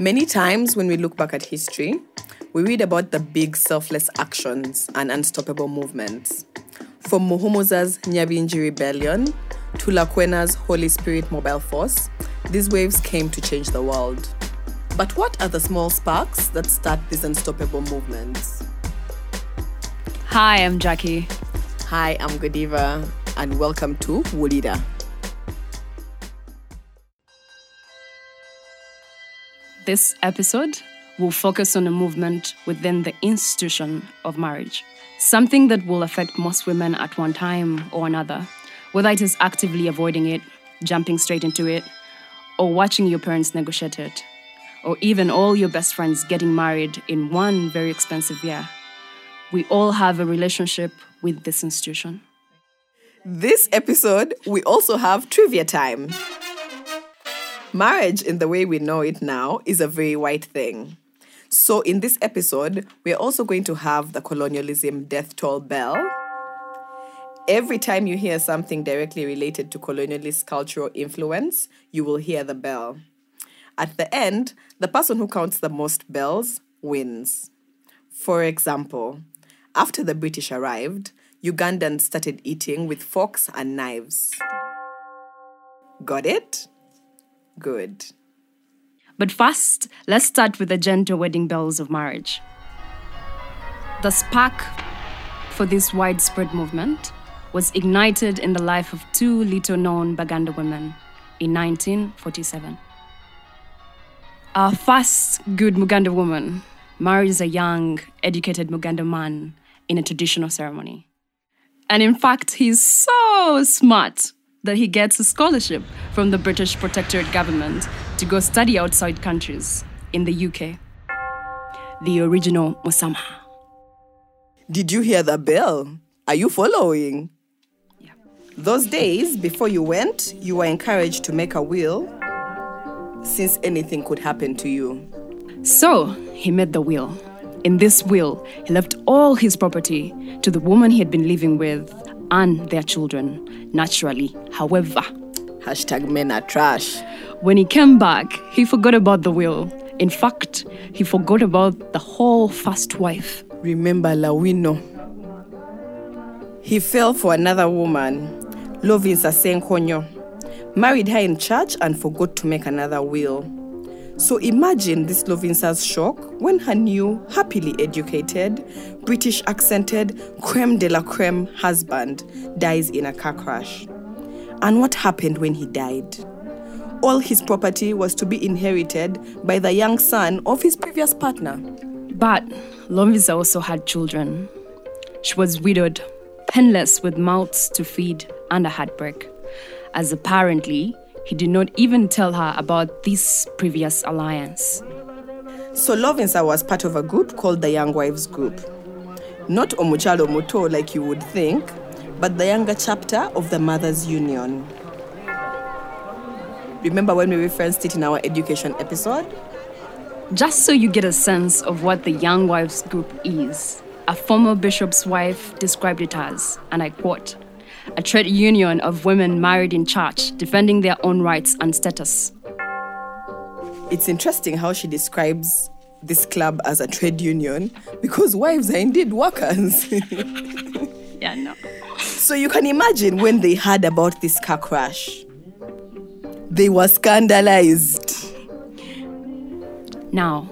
Many times when we look back at history, we read about the big selfless actions and unstoppable movements. From Mohomoza's Nyabinji rebellion to Lakwena's Holy Spirit mobile force, these waves came to change the world. But what are the small sparks that start these unstoppable movements? Hi, I'm Jackie. Hi, I'm Godiva, and welcome to Wulira. This episode will focus on a movement within the institution of marriage, something that will affect most women at one time or another, whether it is actively avoiding it, jumping straight into it, or watching your parents negotiate it, or even all your best friends getting married in one very expensive year. We all have a relationship with this institution. This episode, we also have trivia time. Marriage, in the way we know it now, is a very white thing. So in this episode, we're also going to have the colonialism death toll bell. Every time you hear something directly related to colonialist cultural influence, you will hear the bell. At the end, the person who counts the most bells wins. For example, after the British arrived, Ugandans started eating with forks and knives. Got it? Good. But first, let's start with the gentle wedding bells of marriage. The spark for this widespread movement was ignited in the life of two little-known Baganda women in 1947. Our first good Muganda woman marries a young, educated Muganda man in a traditional ceremony. And in fact, he's so smart that he gets a scholarship from the British Protectorate government to go study outside countries in the UK. The original Musama. Did you hear the bell? Are you following? Yeah. Those days, before you went, you were encouraged to make a will since anything could happen to you. So he made the will. In this will, he left all his property to the woman he had been living with and their children, naturally. However, hashtag men are trash. When he came back, he forgot about the will. In fact, he forgot about the whole first wife. Remember Lawino. He fell for another woman, Lovinsa Senkonyo, married her in church and forgot to make another will. So imagine this Lovinsa's shock when her new, happily educated, British-accented creme de la creme husband dies in a car crash. And what happened when he died? All his property was to be inherited by the young son of his previous partner. But Lovinsa also had children. She was widowed, penniless, with mouths to feed and a heartbreak, as apparently he did not even tell her about this previous alliance. So Lovinsa was part of a group called the Young Wives Group. Not Omuchalo Muto like you would think, but the younger chapter of the Mothers union. Remember when we referenced it in our education episode? Just so you get a sense of what the Young Wives Group is, a former bishop's wife described it as, and I quote, a trade union of women married in church, defending their own rights and status. It's interesting how she describes this club as a trade union, because wives are indeed workers. Yeah, no. So you can imagine when they heard about this car crash. They were scandalized. Now,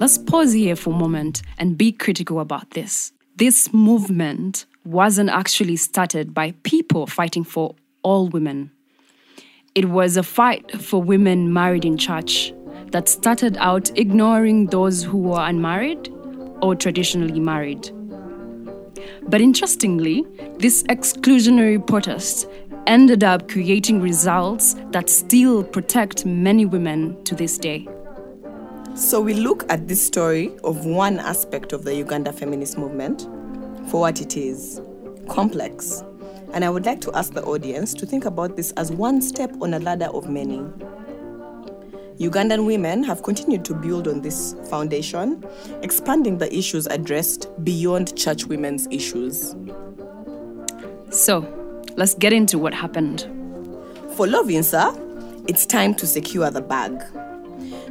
let's pause here for a moment and be critical about this. This movement wasn't actually started by people fighting for all women. It was a fight for women married in church that started out ignoring those who were unmarried or traditionally married. But interestingly, this exclusionary protest ended up creating results that still protect many women to this day. So we look at this story of one aspect of the Uganda feminist movement for what it is, complex. And I would like to ask the audience to think about this as one step on a ladder of many. Ugandan women have continued to build on this foundation, expanding the issues addressed beyond church women's issues. So, let's get into what happened. For Lovinsa, it's time to secure the bag.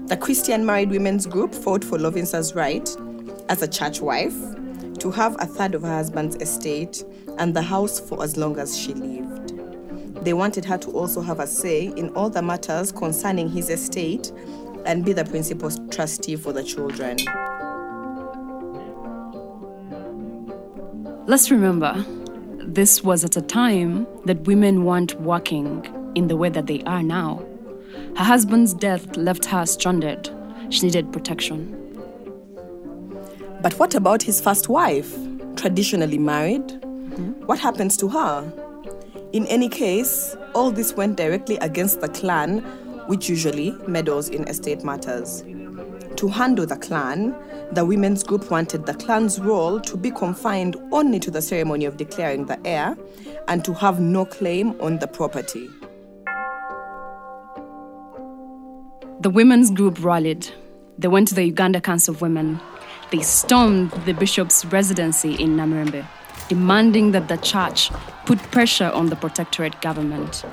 The Christian Married Women's Group fought for Lovinsa's right as a church wife to have a third of her husband's estate and the house for as long as she lived. They wanted her to also have a say in all the matters concerning his estate and be the principal trustee for the children. Let's remember, this was at a time that women weren't working in the way that they are now. Her husband's death left her stranded. She needed protection. But what about his first wife, traditionally married? Mm-hmm. What happens to her? In any case, all this went directly against the clan, which usually meddles in estate matters. To handle the clan, the women's group wanted the clan's role to be confined only to the ceremony of declaring the heir and to have no claim on the property. The women's group rallied. They went to the Uganda Council of Women. They stormed the bishop's residency in Namirembe, demanding that the church put pressure on the protectorate government.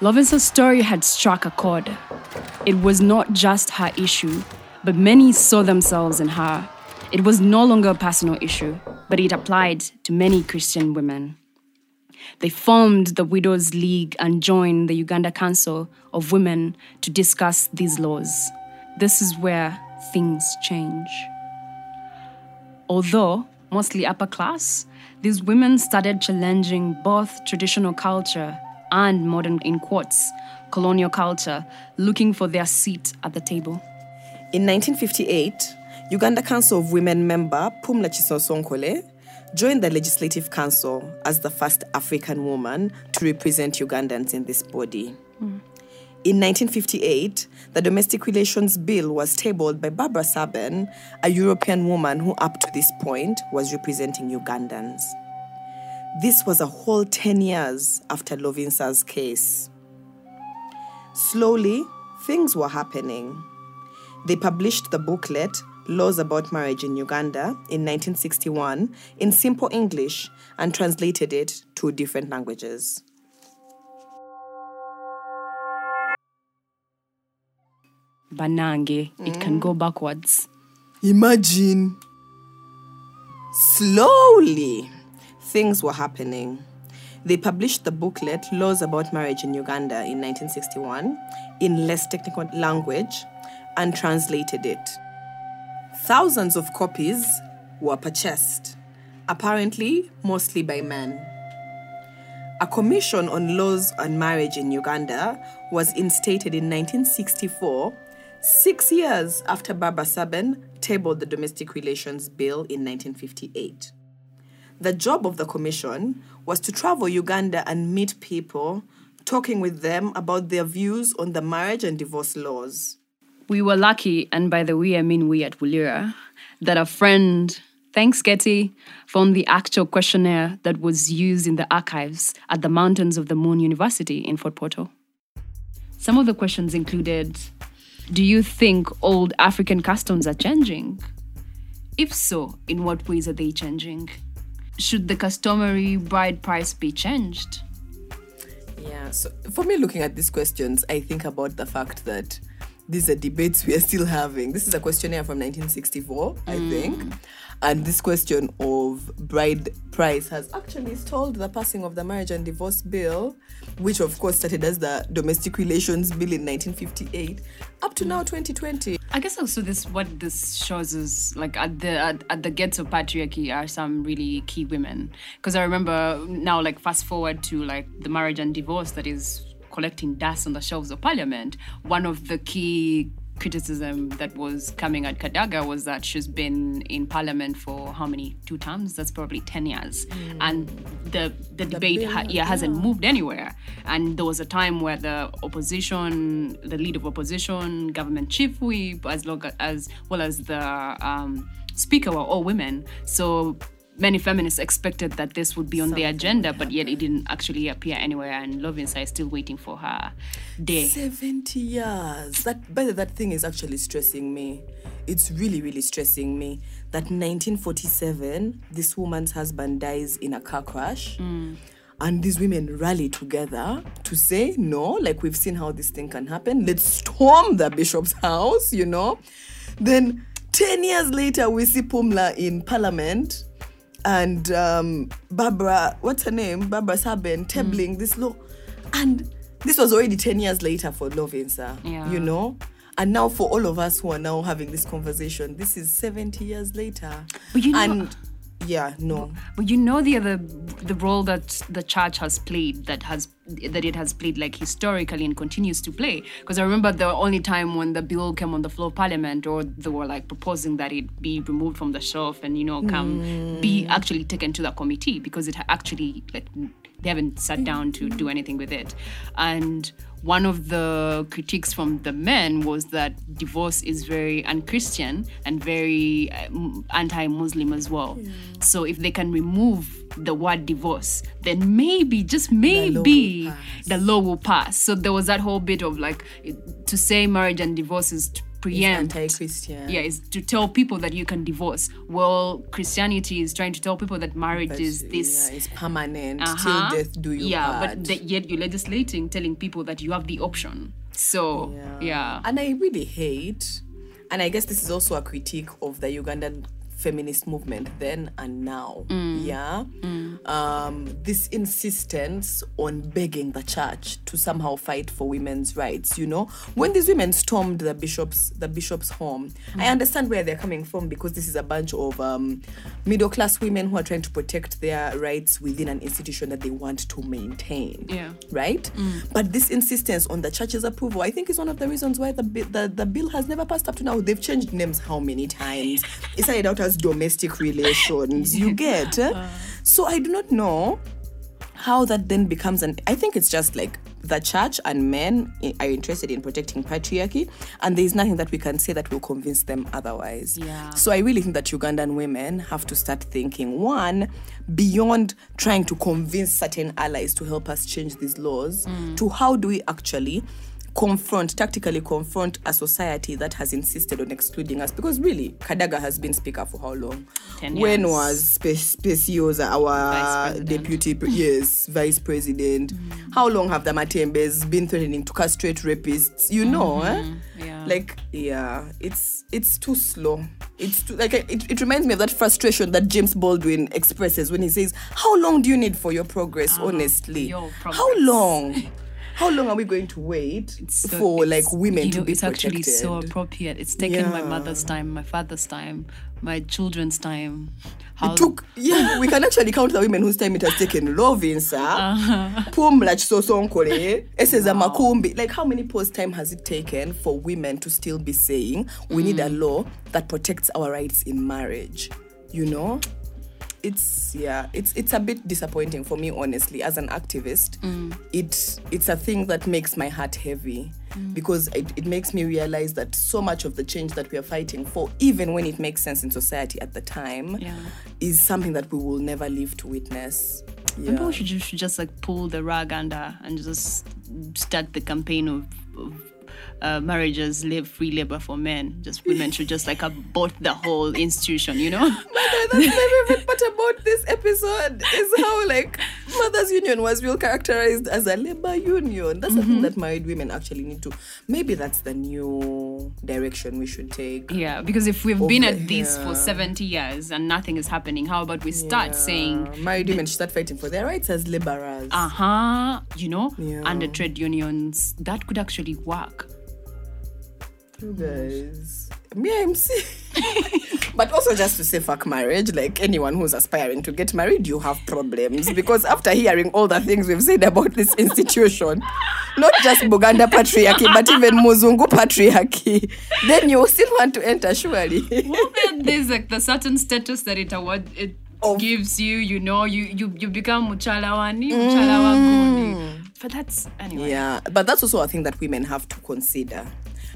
Lovinsa's story had struck a chord. It was not just her issue, but many saw themselves in her. It was no longer a personal issue, but it applied to many Christian women. They formed the Widows League and joined the Uganda Council of Women to discuss these laws. This is where things change. Although mostly upper class, these women started challenging both traditional culture and modern, in quotes, colonial culture, looking for their seat at the table. In 1958, Uganda Council of Women member Pumla Chisonsonkole joined the Legislative Council as the first African woman to represent Ugandans in this body. Mm. In 1958, the Domestic Relations Bill was tabled by Barbara Saben, a European woman who up to this point was representing Ugandans. This was a whole 10 years after Lovinsa's case. Slowly, things were happening. They published the booklet, Laws About Marriage in Uganda, in 1961 in simple English and translated it to different languages. Banange, it can go backwards. Imagine. Slowly, things were happening. They published the booklet Laws About Marriage in Uganda in 1961 in less technical language and translated it. Thousands of copies were purchased, apparently mostly by men. A commission on laws on marriage in Uganda was instated in 1964, 6 years after Barbara Saben tabled the Domestic Relations Bill in 1958. The job of the commission was to travel Uganda and meet people, talking with them about their views on the marriage and divorce laws. We were lucky, and by the we, I mean we at Wulira, that a friend, thanks Getty, found the actual questionnaire that was used in the archives at the Mountains of the Moon University in Fort Porto. Some of the questions included, do you think old African customs are changing? If so, in what ways are they changing? Should the customary bride price be changed? Yeah, so for me, looking at these questions, I think about the fact that these are debates we are still having. This is a questionnaire from 1964, I think. And this question of bride price has actually stalled the passing of the Marriage and Divorce Bill, which of course started as the Domestic Relations Bill in 1958, up to now 2020. I guess also what this shows is, like, at the gates of patriarchy are some really key women. Because I remember now, like, fast forward to, like, the marriage and divorce that is collecting dust on the shelves of parliament. One of the key criticism that was coming at Kadaga was that she's been in parliament for how many? 2 terms? That's probably 10 years. Mm. And the debate hasn't moved anywhere. And there was a time where the opposition, the leader of opposition, government chief whip, as well as the speaker were all women. So many feminists expected that this would be on the agenda, but yet it didn't actually appear anywhere, and Lovinsa is still waiting for her day. 70 years. That thing is actually stressing me. It's really, really stressing me that 1947, this woman's husband dies in a car crash. And these women rally together to say, no, like we've seen how this thing can happen. Let's storm the bishop's house, you know. Then 10 years later, we see Pumla in parliament and Barbara, what's her name? Barbara Saben, tabling this law. And this was already 10 years later for Lovinsa, you know. And now for all of us who are now having this conversation, this is 70 years later. But you know, and But you know the role that the church has played, that it has played like historically and continues to play. Because I remember the only time when the bill came on the floor of parliament, or they were like proposing that it be removed from the shelf and, you know, come be actually taken to the committee, because it actually, like, they haven't sat down to do anything with it. And one of the critiques from the men was that divorce is very un-Christian and very anti-Muslim as well. Yeah. So if they can remove the word divorce, then maybe, just maybe, the law will pass. So there was that whole bit of like, to say marriage and divorce is to preempt. It's anti-Christian. Yeah, it's to tell people that you can divorce. Well, Christianity is trying to tell people that marriage is this... Yeah, it's permanent. Till death do you part. Yeah, but yet you're legislating, telling people that you have the option. So, yeah. And I really hate, and I guess this is also a critique of the Ugandan feminist movement then and now, this insistence on begging the church to somehow fight for women's rights, you know. When these women stormed the bishop's home, I understand where they're coming from, because this is a bunch of middle-class women who are trying to protect their rights within an institution that they want to maintain, right? But this insistence on the church's approval, I think, is one of the reasons why the bill has never passed up to now. They've changed names how many times? It started out as domestic relations, you get. So I do not know how that then becomes I think it's just like the church and men are interested in protecting patriarchy, and there's nothing that we can say that will convince them otherwise. So I really think that Ugandan women have to start thinking, one, beyond trying to convince certain allies to help us change these laws, to how do we actually tactically confront a society that has insisted on excluding us. Because really, Kadaga has been speaker for how long? 10 years. When was Speciosa, our vice president? How long have the Matembes been threatening to castrate rapists? You know, it's too slow. It's too, like, it reminds me of that frustration that James Baldwin expresses when he says, "How long do you need for your progress? Honestly, your progress. How long?" How long are we going to wait for women to be protected? It's actually so appropriate. It's taken my mother's time, my father's time, my children's time. We can actually count the women whose time it has taken. Lovinsa, Pumla Chisonsonkole, Makumbi. Like, how many post time has it taken for women to still be saying we need a law that protects our rights in marriage? You know? It's a bit disappointing for me, honestly, as an activist. It's a thing that makes my heart heavy, because it makes me realize that so much of the change that we are fighting for, even when it makes sense in society at the time, is something that we will never live to witness. Maybe we should just like pull the rug under and just start the campaign of marriages live free labor for men. Just women should just like abort the whole institution, you know. Mother, that's my favorite part about this episode is how like Mothers Union was real characterized as a labor union. That's the thing that married women actually need to. Maybe that's the new direction we should take. Yeah, because if we've been at this for 70 years and nothing is happening, how about we start saying married women should start fighting for their rights as laborers. You know, under trade unions, that could actually work. You guys, I'm sick. But also, just to say, fuck marriage. Like, anyone who's aspiring to get married, you have problems, because after hearing all the things we've said about this institution, not just Buganda patriarchy, but even Muzungu patriarchy, then you still want to enter, surely. Well, there's like the certain status that it awards it gives you. You know, you become Muchalawani, Muchalawa Gundi. But that's also a thing that women have to consider.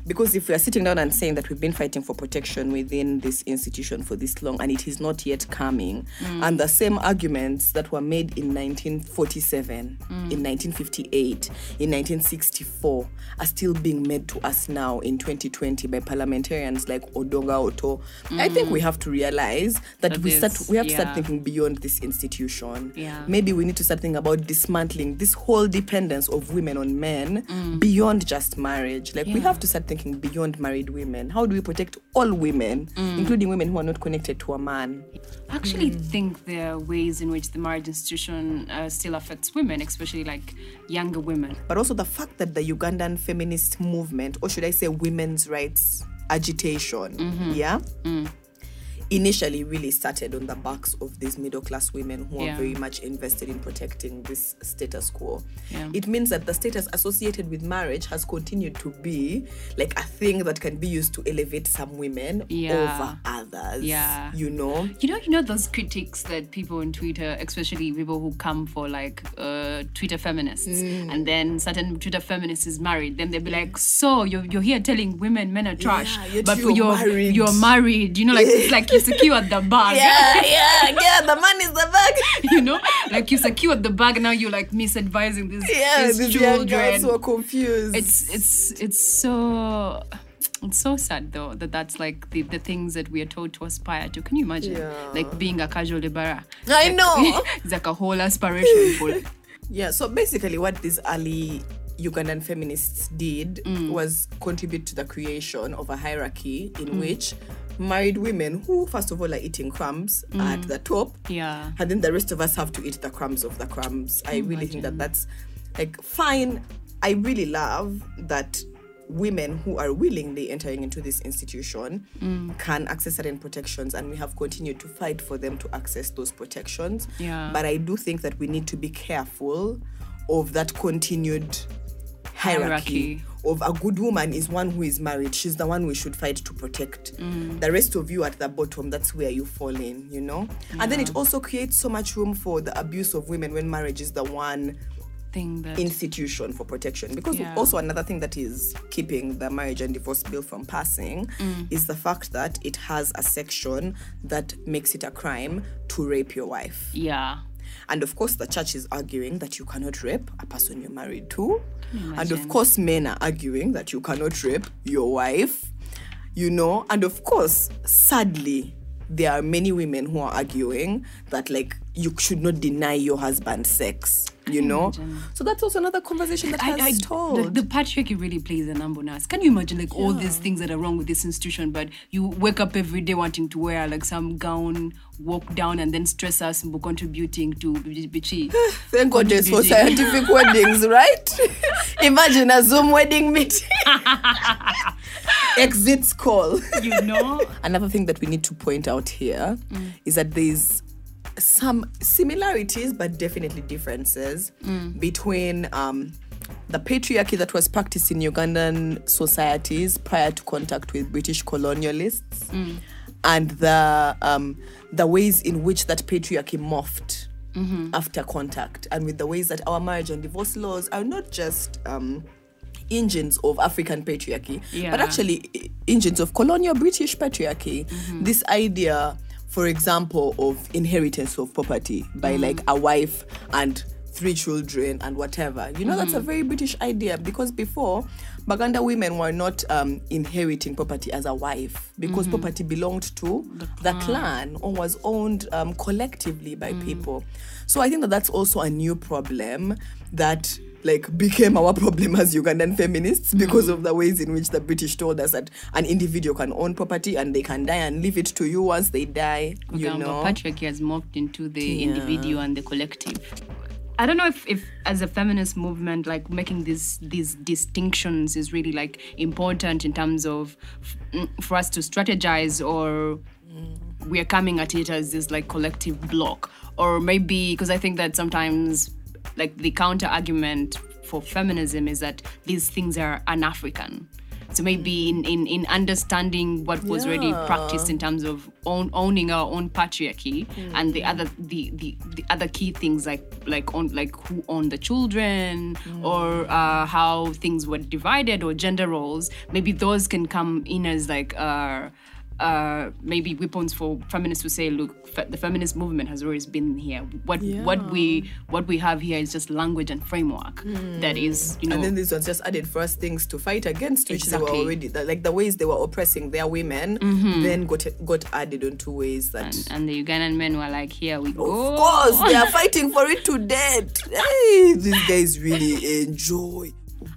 Because if we are sitting down and saying that we've been fighting for protection within this institution for this long and it is not yet coming, and the same arguments that were made in 1947, in 1958, in 1964 are still being made to us now in 2020 by parliamentarians like Odonga Oto, I think we have to realize that we have to start thinking beyond this institution. Yeah. Maybe we need to start thinking about dismantling this whole dependence of women on men beyond just marriage. We have to start thinking beyond married women. How do we protect all women, including women who are not connected to a man? I actually think there are ways in which the marriage institution still affects women, especially like younger women. But also the fact that the Ugandan feminist movement, or should I say women's rights agitation, initially really started on the backs of these middle-class women who are very much invested in protecting this status quo. Yeah. It means that the status associated with marriage has continued to be like a thing that can be used to elevate some women over others, You know those critics that people on Twitter, especially people who come for like Twitter feminists, and then certain Twitter feminists is married, then they'll be like, so you're here telling women men are trash, but you're married, you know, like it's like you secured the bag. Yeah, the man is the bag. You know, like you secured the bag, now you're like misadvising these these children. Yeah, these girls were confused. It's so sad though that's like the things that we are told to aspire to. Can you imagine? Yeah. Like being a casual libera. I know. It's like a whole aspiration for it. Yeah, so basically what these early Ugandan feminists did was contribute to the creation of a hierarchy in which married women who, first of all, are eating crumbs at the top, and then the rest of us have to eat the crumbs of the crumbs. I really think that's like fine. I really love that women who are willingly entering into this institution can access certain protections, and we have continued to fight for them to access those protections. Yeah. But I do think that we need to be careful of that continued hierarchy of a good woman is one who is married. She's the one we should fight to protect. The rest of you at the bottom, that's where you fall in, you know? Yeah. And then it also creates so much room for the abuse of women when marriage is the one thing that institution for protection. Because also another thing that is keeping the marriage and divorce bill from passing is the fact that it has a section that makes it a crime to rape your wife. Yeah. And of course, the church is arguing that you cannot rape a person you're married to. And of course, men are arguing that you cannot rape your wife, you know. And of course, sadly, there are many women who are arguing that, like, you should not deny your husband sex, you know. So that's also another conversation that has stalled. The patriarchy really plays a number on us. Can you imagine, like, all these things that are wrong with this institution, but you wake up every day wanting to wear, like, some gown, walk down and then stress us by contributing to Bichi. Thank goodness for scientific weddings, right? Imagine a Zoom wedding meeting. Exits call. You know? Another thing that we need to point out here is that there's some similarities but definitely differences between the patriarchy that was practiced in Ugandan societies prior to contact with British colonialists and the ways in which that patriarchy morphed after contact, and with the ways that our marriage and divorce laws are not just engines of African patriarchy but actually engines of colonial British patriarchy. This idea, for example, of inheritance of property by like a wife and 3 children and whatever. You know, that's a very British idea, because before, Baganda women were not inheriting property as a wife, because property belonged to the clan or was owned collectively by people. So I think that that's also a new problem that like became our problem as Ugandan feminists, because of the ways in which the British told us that an individual can own property and they can die and leave it to you once they die. You know, patriarchy has morphed into the individual and the collective. I don't know if as a feminist movement, like making these distinctions is really like important in terms of for us to strategize, or we are coming at it as this like collective block, or maybe because I think that sometimes like the counter argument for feminism is that these things are un-African. difference maybe in understanding what was already practiced in terms of owning our own patriarchy, and the other key things like who owned the children, or how things were divided, or gender roles. Maybe those can come in as maybe weapons for feminists who say, look, the feminist movement has always been here. What we have here is just language and framework that is, you know. And then these ones just added for us things to fight against, which they were already, like the ways they were oppressing their women, then got added onto ways that. And the Ugandan men were like, here we go. Of course, they are fighting for it to death. Hey, these guys really enjoy.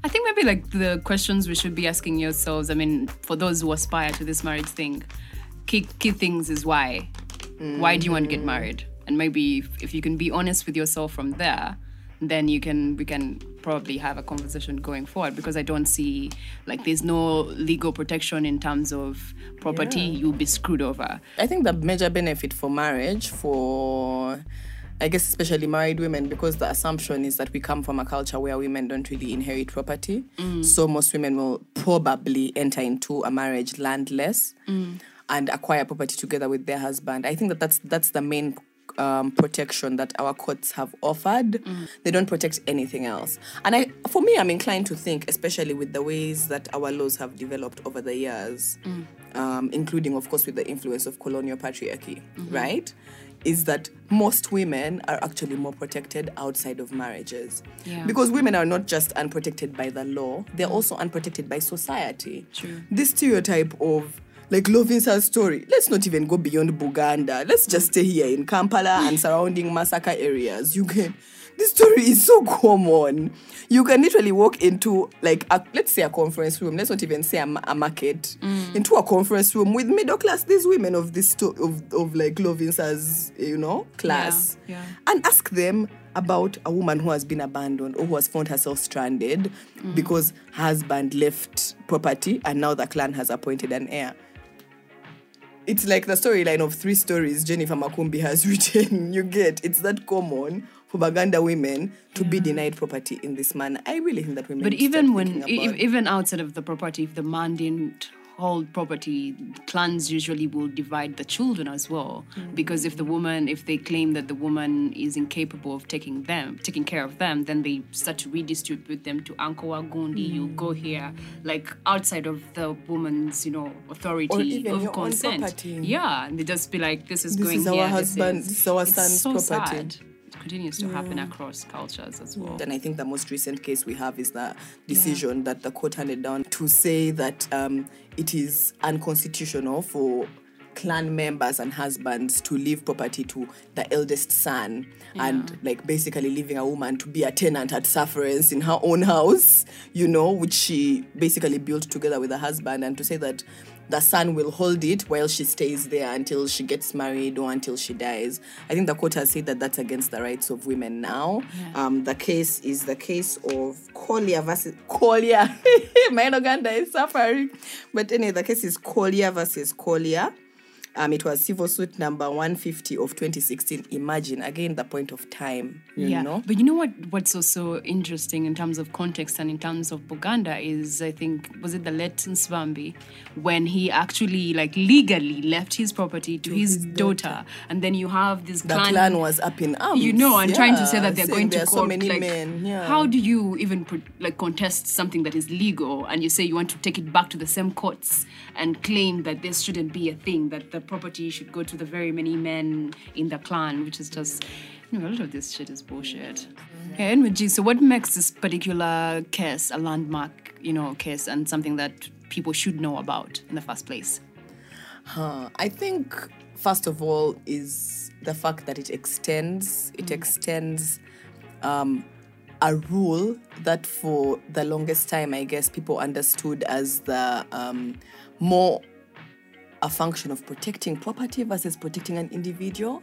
I think maybe like the questions we should be asking yourselves, I mean, for those who aspire to this marriage thing, key things is why. Mm-hmm. Why do you want to get married? And maybe if you can be honest with yourself from there, then we can probably have a conversation going forward, because I don't see, like, there's no legal protection in terms of property. You'll be screwed over. I think the major benefit for marriage for... I guess especially married women, because the assumption is that we come from a culture where women don't really inherit property. So most women will probably enter into a marriage landless and acquire property together with their husband. I think that's the main protection that our courts have offered. They don't protect anything else. And I'm inclined to think, especially with the ways that our laws have developed over the years, including, of course, with the influence of colonial patriarchy, right? Is that most women are actually more protected outside of marriages. Yeah. Because women are not just unprotected by the law, they're also unprotected by society. True. This stereotype of, like, Lovinsa's story, let's not even go beyond Buganda. Let's just stay here in Kampala and surrounding Masaka areas. This story is so common. You can literally walk into, like, let's say a conference room. Let's not even say a market. Into a conference room with middle class, these women of this of like Lovinsa's, you know, class, and ask them about a woman who has been abandoned or who has found herself stranded because husband left property and now the clan has appointed an heir. It's like the storyline of three stories Jennifer Makumbi has written. You get, it's that common for Baganda women to be denied property in this manner. I really think that women... But even when, even outside of the property, if the man didn't hold property, clans usually will divide the children as well. Because if they claim that the woman is incapable of taking care of them, then they start to redistribute them to Ankwa Gundi. You go here, like, outside of the woman's, you know, authority, or even of your consent. Own property. Yeah, and they just be like, this is our husband, this is our son's property. Sad. It continues to happen across cultures as well. And I think the most recent case we have is the decision that the court handed down to say that it is unconstitutional for clan members and husbands to leave property to the eldest son and, like, basically leaving a woman to be a tenant at sufferance in her own house, you know, which she basically built together with her husband, and to say that the son will hold it while she stays there until she gets married or until she dies. I think the court has said that that's against the rights of women now. Yeah. The case is the case of Kolia versus Kolia. My Uganda is suffering. But anyway, the case is Kolia versus Kolia. It was civil suit number 150 of 2016. Imagine, again, the point of time, you know? But you know what's also interesting in terms of context and in terms of Buganda is, I think, was it the late Nsambi, when he actually, like, legally left his property to his daughter. And then you have this clan... The clan was up in arms. You know, and trying to say that they're going to court. So many, like, men. Yeah. How do you even, like, contest something that is legal and you say you want to take it back to the same courts and claim that this shouldn't be a thing, that the property should go to the very many men in the clan, which is just, you know, a lot of this shit is bullshit. Okay, anyway, so what makes this particular case a landmark, you know, case and something that people should know about in the first place? I think, first of all, is the fact that it extends a rule that for the longest time, I guess, people understood as the more a function of protecting property versus protecting an individual.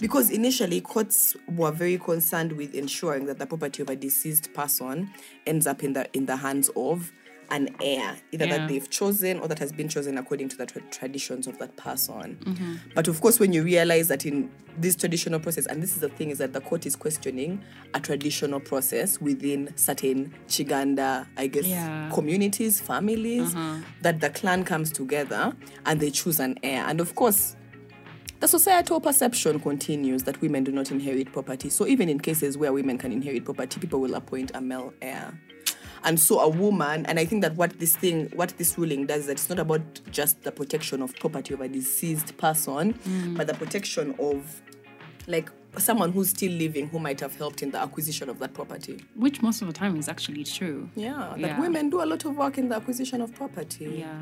Because initially courts were very concerned with ensuring that the property of a deceased person ends up in the hands of an heir, either that they've chosen or that has been chosen according to the traditions of that person. Mm-hmm. But of course, when you realize that in this traditional process, and this is the thing, is that the court is questioning a traditional process within certain Chiganda, I guess, communities, families, that the clan comes together and they choose an heir. And of course, the societal perception continues that women do not inherit property. So even in cases where women can inherit property, people will appoint a male heir. And so a woman, and I think that what this ruling does is that it's not about just the protection of property of a deceased person, but the protection of, like, someone who's still living who might have helped in the acquisition of that property. Which most of the time is actually true. Yeah, that women do a lot of work in the acquisition of property. Yeah.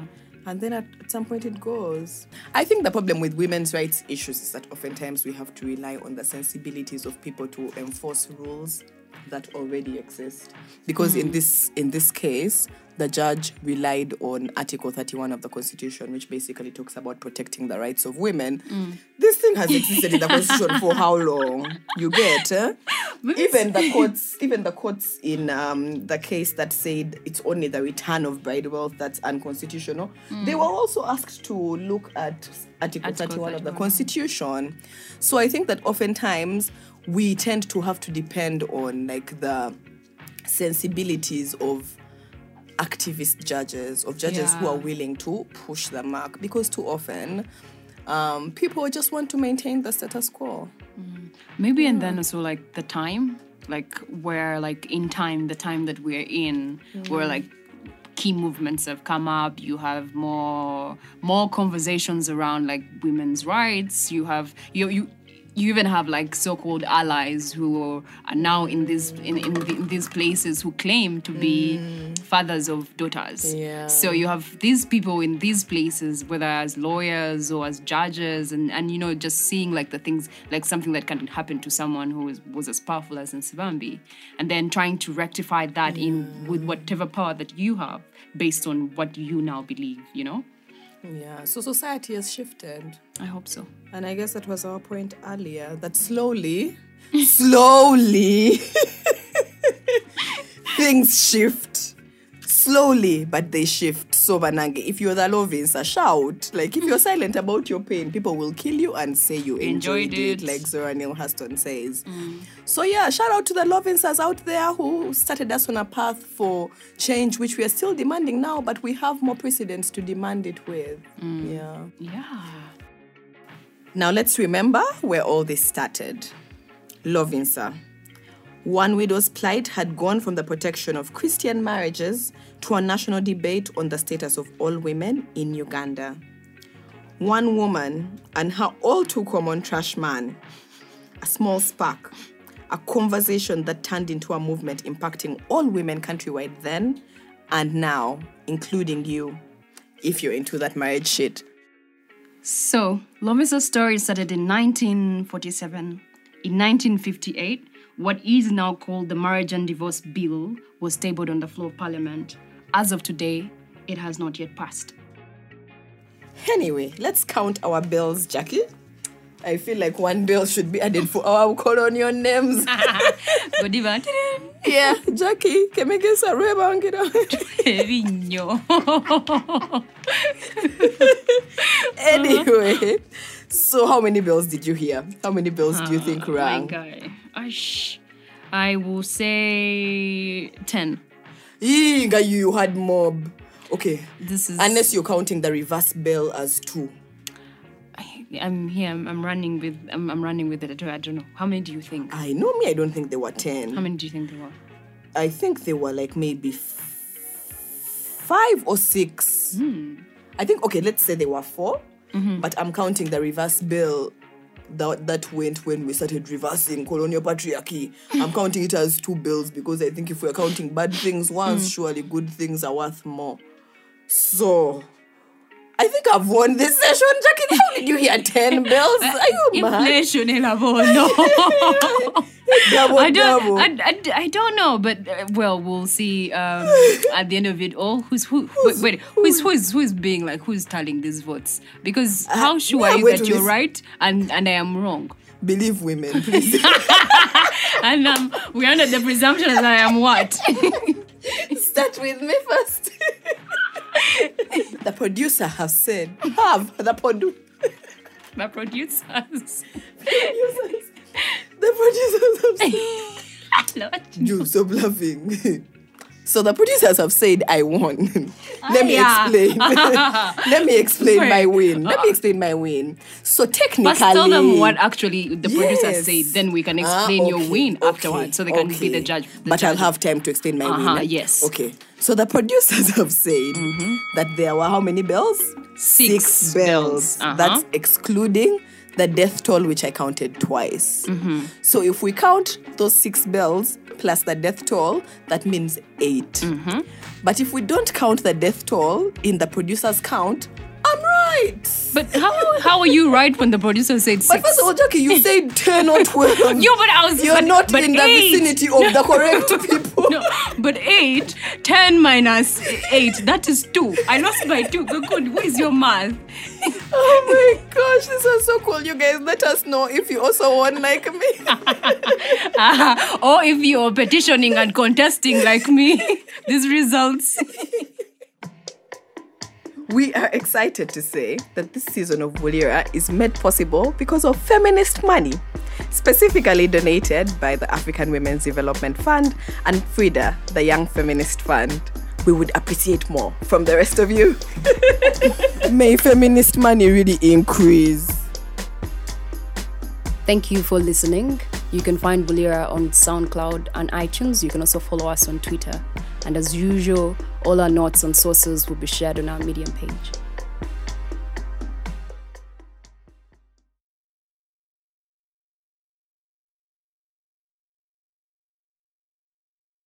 And then at some point it goes. I think the problem with women's rights issues is that oftentimes we have to rely on the sensibilities of people to enforce rules that already exist. Because in this case, the judge relied on Article 31 of the Constitution, which basically talks about protecting the rights of women. Mm. This thing has existed in the Constitution for how long? You get, even the courts in the case that said it's only the return of bride wealth that's unconstitutional. Mm. They were also asked to look at Article 31 of the Constitution. So I think that oftentimes we tend to have to depend on, like, the sensibilities of activist judges, of judges who are willing to push the mark, because too often people just want to maintain the status quo. Maybe and then also, like, the time, like, where, like, in time, the time that we're in, where, like, key movements have come up. You have more conversations around, like, women's rights. You even have, like, so-called allies who are now in these places who claim to be fathers of daughters. Yeah. So you have these people in these places, whether as lawyers or as judges, and you know, just seeing, like, the things, like, something that can happen to someone who was as powerful as Nsibambi, and then trying to rectify that in with whatever power that you have based on what you now believe, you know? Yeah, so society has shifted. I hope so. And I guess that was our point earlier, that slowly, things shift. Slowly, but they shift. So, Banange, if you're the Lovinsa, shout. Like, if you're silent about your pain, people will kill you and say you enjoyed it. Like Zora Neale Hurston says. Mm. So, yeah, shout out to the Lovinsas out there who started us on a path for change, which we are still demanding now, but we have more precedents to demand it with. Mm. Yeah. Yeah. Now, let's remember where all this started. Lovinsa. One widow's plight had gone from the protection of Christian marriages to a national debate on the status of all women in Uganda. One woman and her all-too-common trash man, a small spark, a conversation that turned into a movement impacting all women countrywide then and now, including you, if you're into that marriage shit. So, Lovinsa's story started in 1947. In 1958, what is now called the Marriage and Divorce Bill was tabled on the floor of Parliament. As of today, it has not yet passed. Anyway, let's count our bills, Jackie. I feel like one bill should be added for our colonial names. Good evening. Yeah, Jackie, can we get a reba on it out? Anyway, so how many bills did you hear? How many bills do you think rang? I will say 10. You had mob. Okay. Unless you're counting the reverse bill as 2. I'm here. I'm running with it. I don't know. How many do you think? I know me. I don't think there were 10. How many do you think there were? I think there were, like, maybe 5 or 6. Mm. I think, okay, let's say there were 4. Mm-hmm. But I'm counting the reverse bill that went when we started reversing colonial patriarchy. I'm counting it as 2 bills because I think if we're counting bad things once, surely good things are worth more. So, I think I've won this session, Jackie. How did you hear 10 bills? Are you mad? Inflation, no. I don't know, but well, we'll see at the end of it all. Who's being, like, who's tallying these votes? Because how sure are you that you're right and I am wrong? Believe women, please. And we're under the presumption that I am what? start with me first. The producer has said, The producers have said. Lord, you stop laughing. So the producers have said, I won. Let me explain. Let me explain my win. So technically... But tell them what actually the producers said, then we can explain your win afterwards, so they can be the judge. I'll have time to explain my win. Yes. Okay. So the producers have said that there were how many bells? Six bells. That's excluding the death toll, which I counted twice. So if we count those 6 bells... plus the death toll, that means 8. But if we don't count the death toll in the producer's count, I'm right. But how are you right when the producer said 6? But first of all, Jackie, you said 10 or 12. You're not in the vicinity of the correct people. No, but 8, 10 minus 8, that is 2. I lost by 2. Good, where is your math? Oh my gosh, this was so cool. You guys, let us know if you also won like me. Or if you're petitioning and contesting like me, these results. We are excited to say that this season of Wulira is made possible because of feminist money, specifically donated by the African Women's Development Fund and FRIDA, the Young Feminist Fund. We would appreciate more from the rest of you. May feminist money really increase. Thank you for listening. You can find Wulira on SoundCloud and iTunes. You can also follow us on Twitter. And as usual, all our notes and sources will be shared on our Medium page.